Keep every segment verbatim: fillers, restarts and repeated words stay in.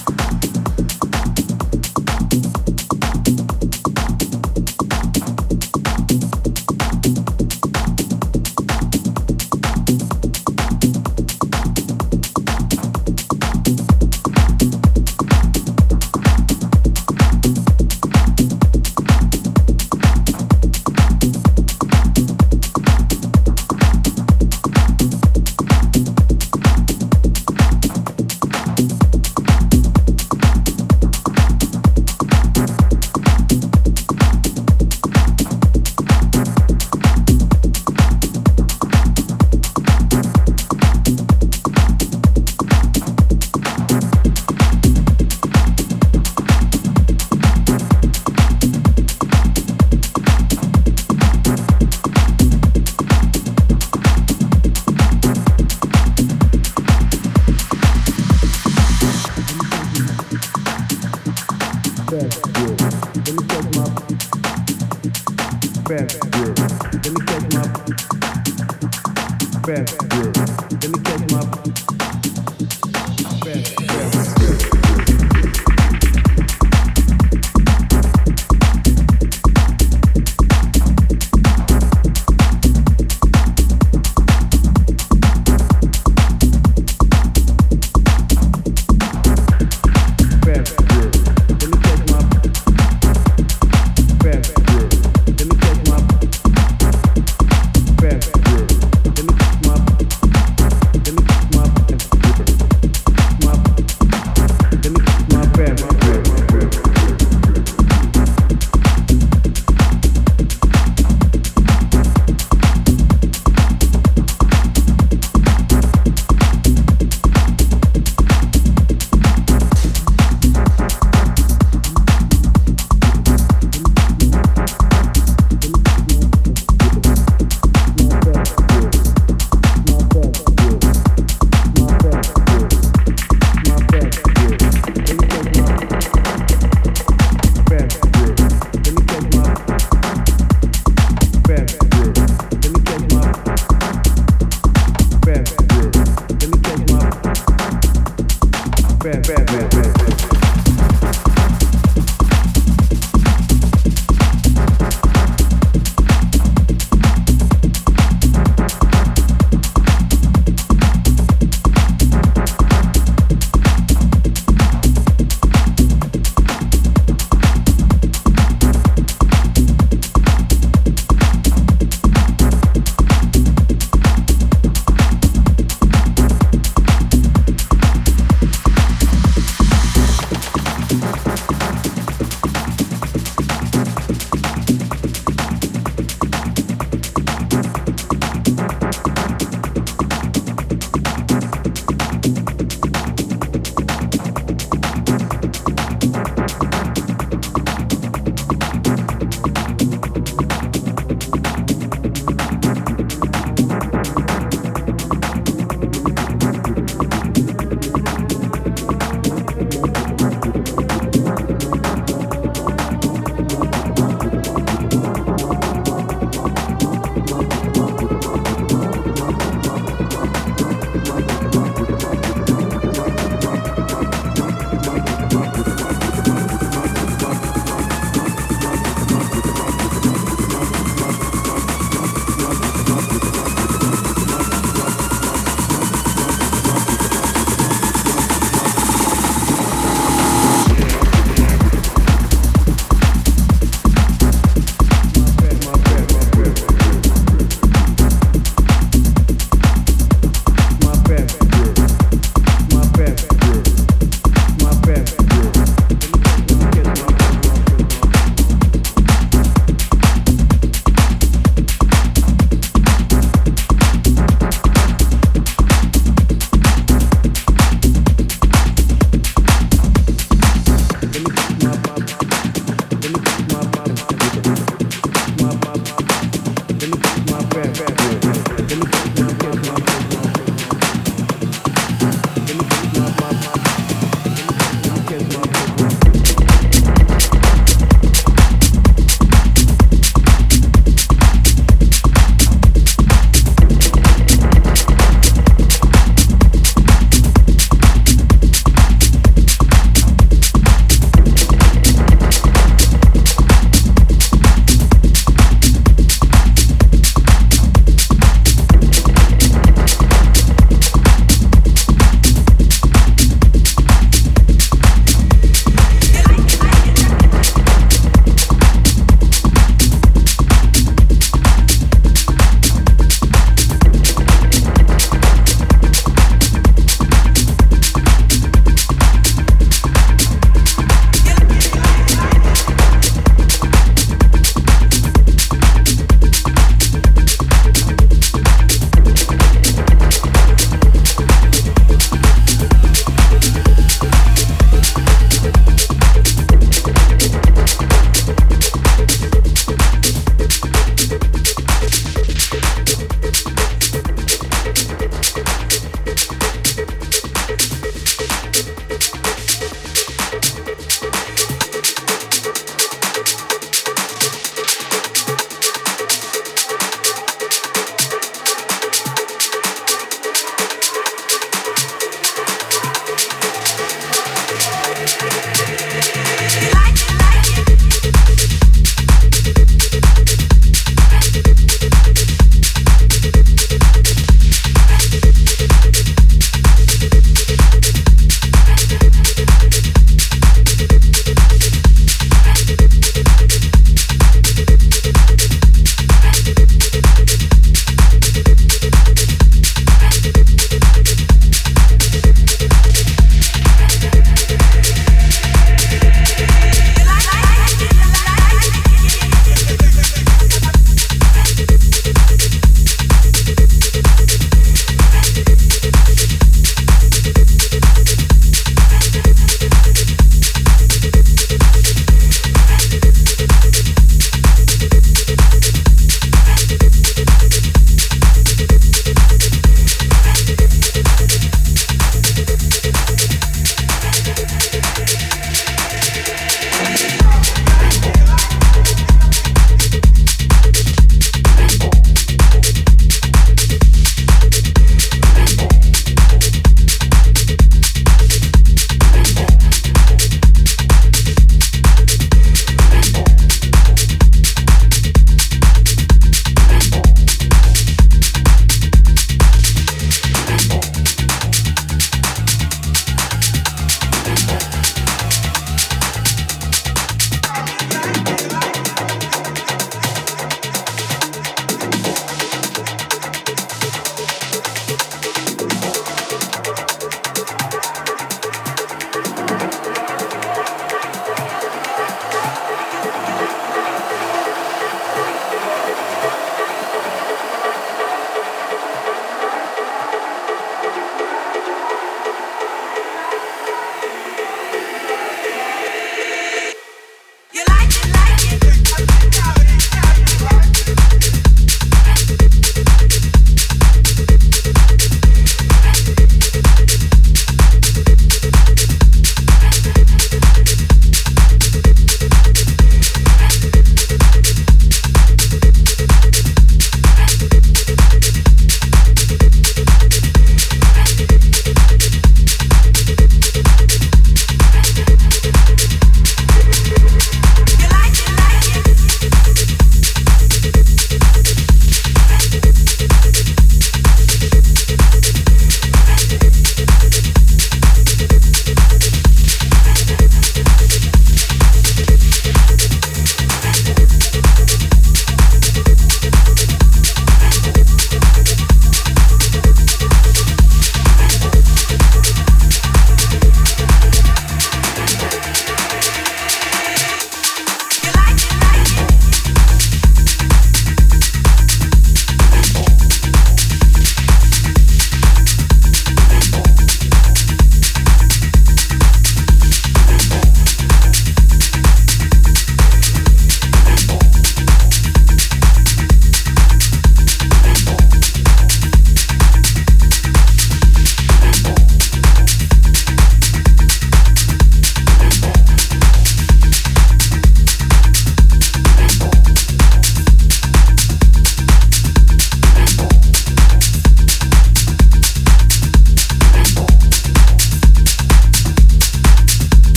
Let me catch my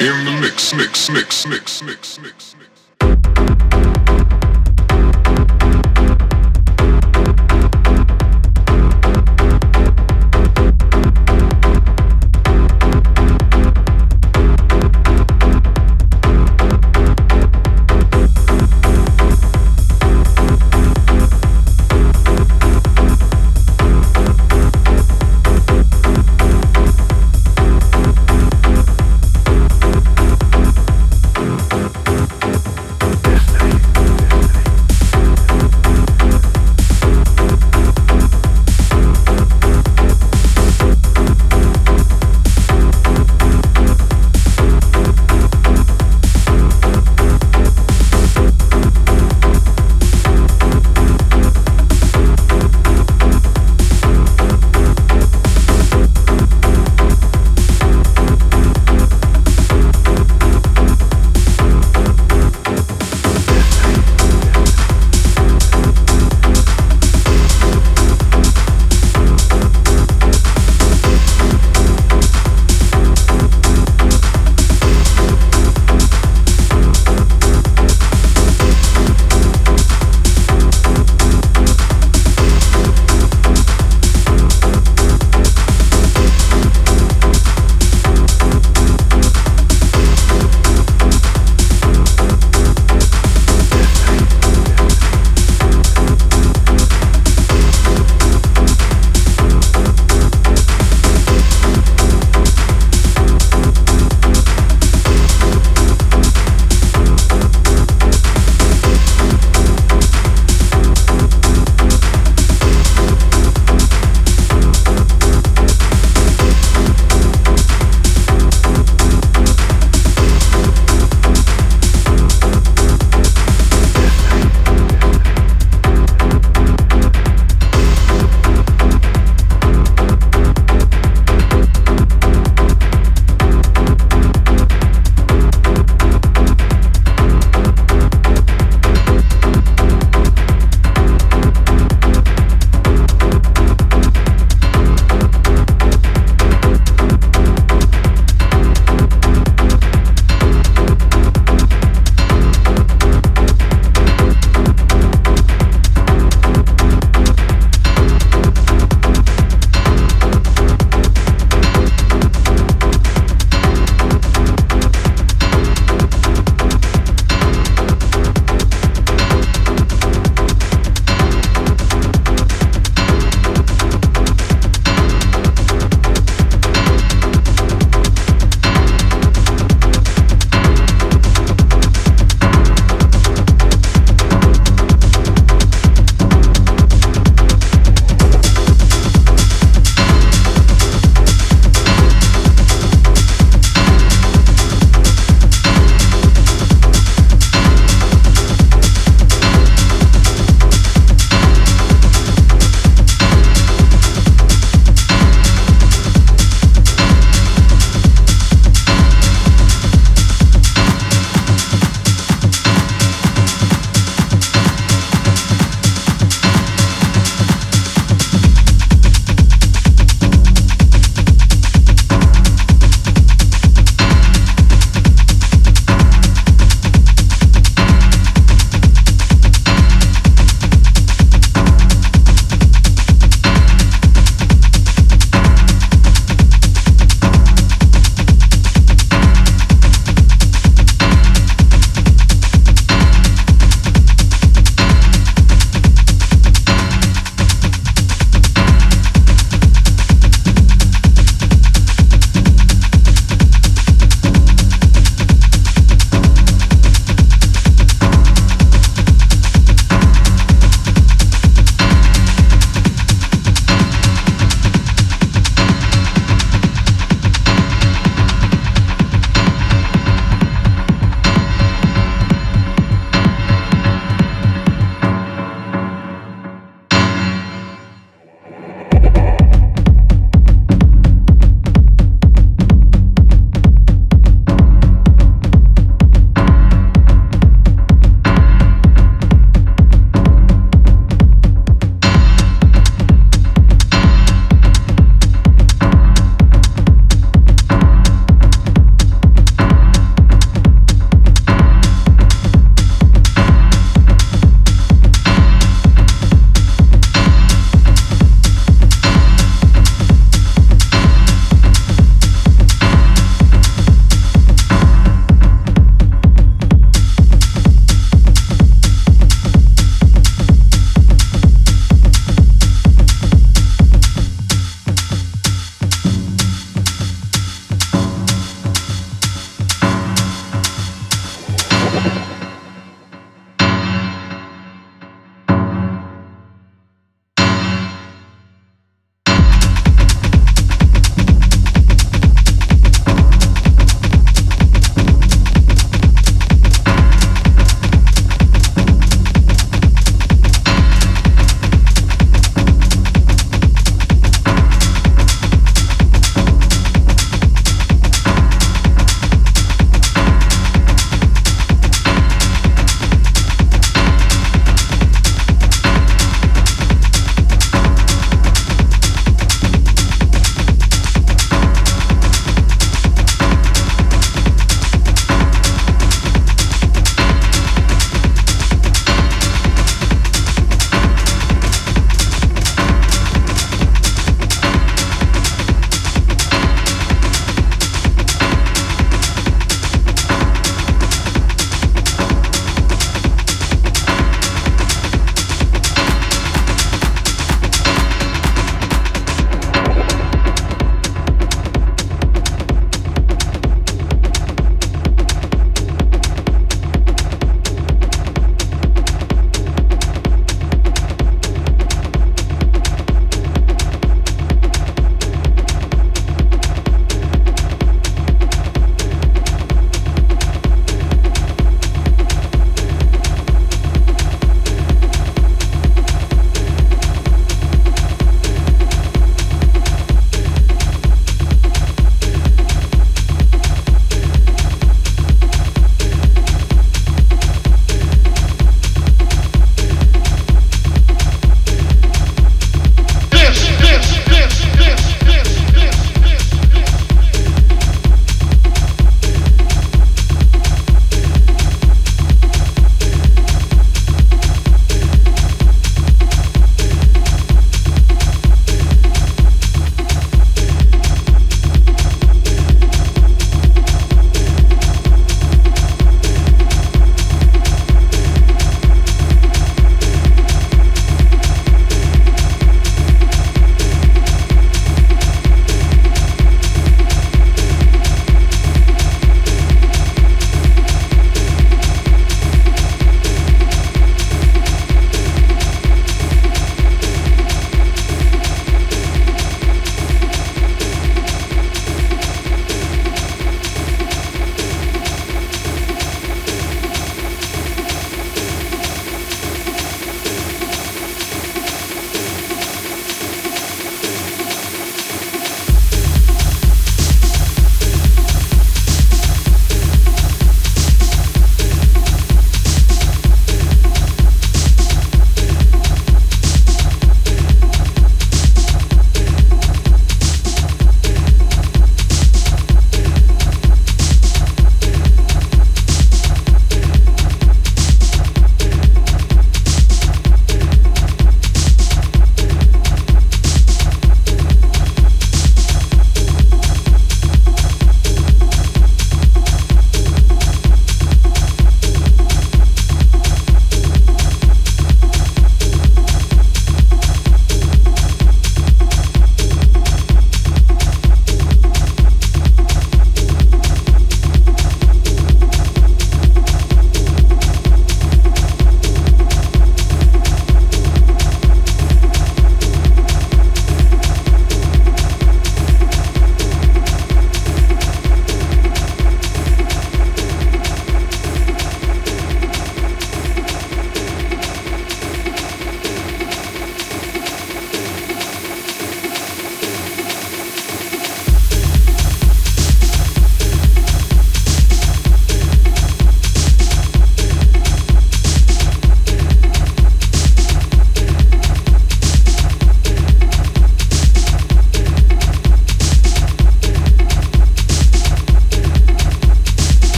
in the mix, mix, mix, mix, mix, mix, mix.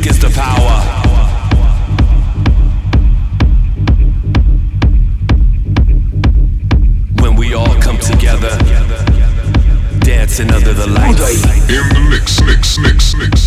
Music is the power. Dancing under the lights. In the mix, mix, mix, mix.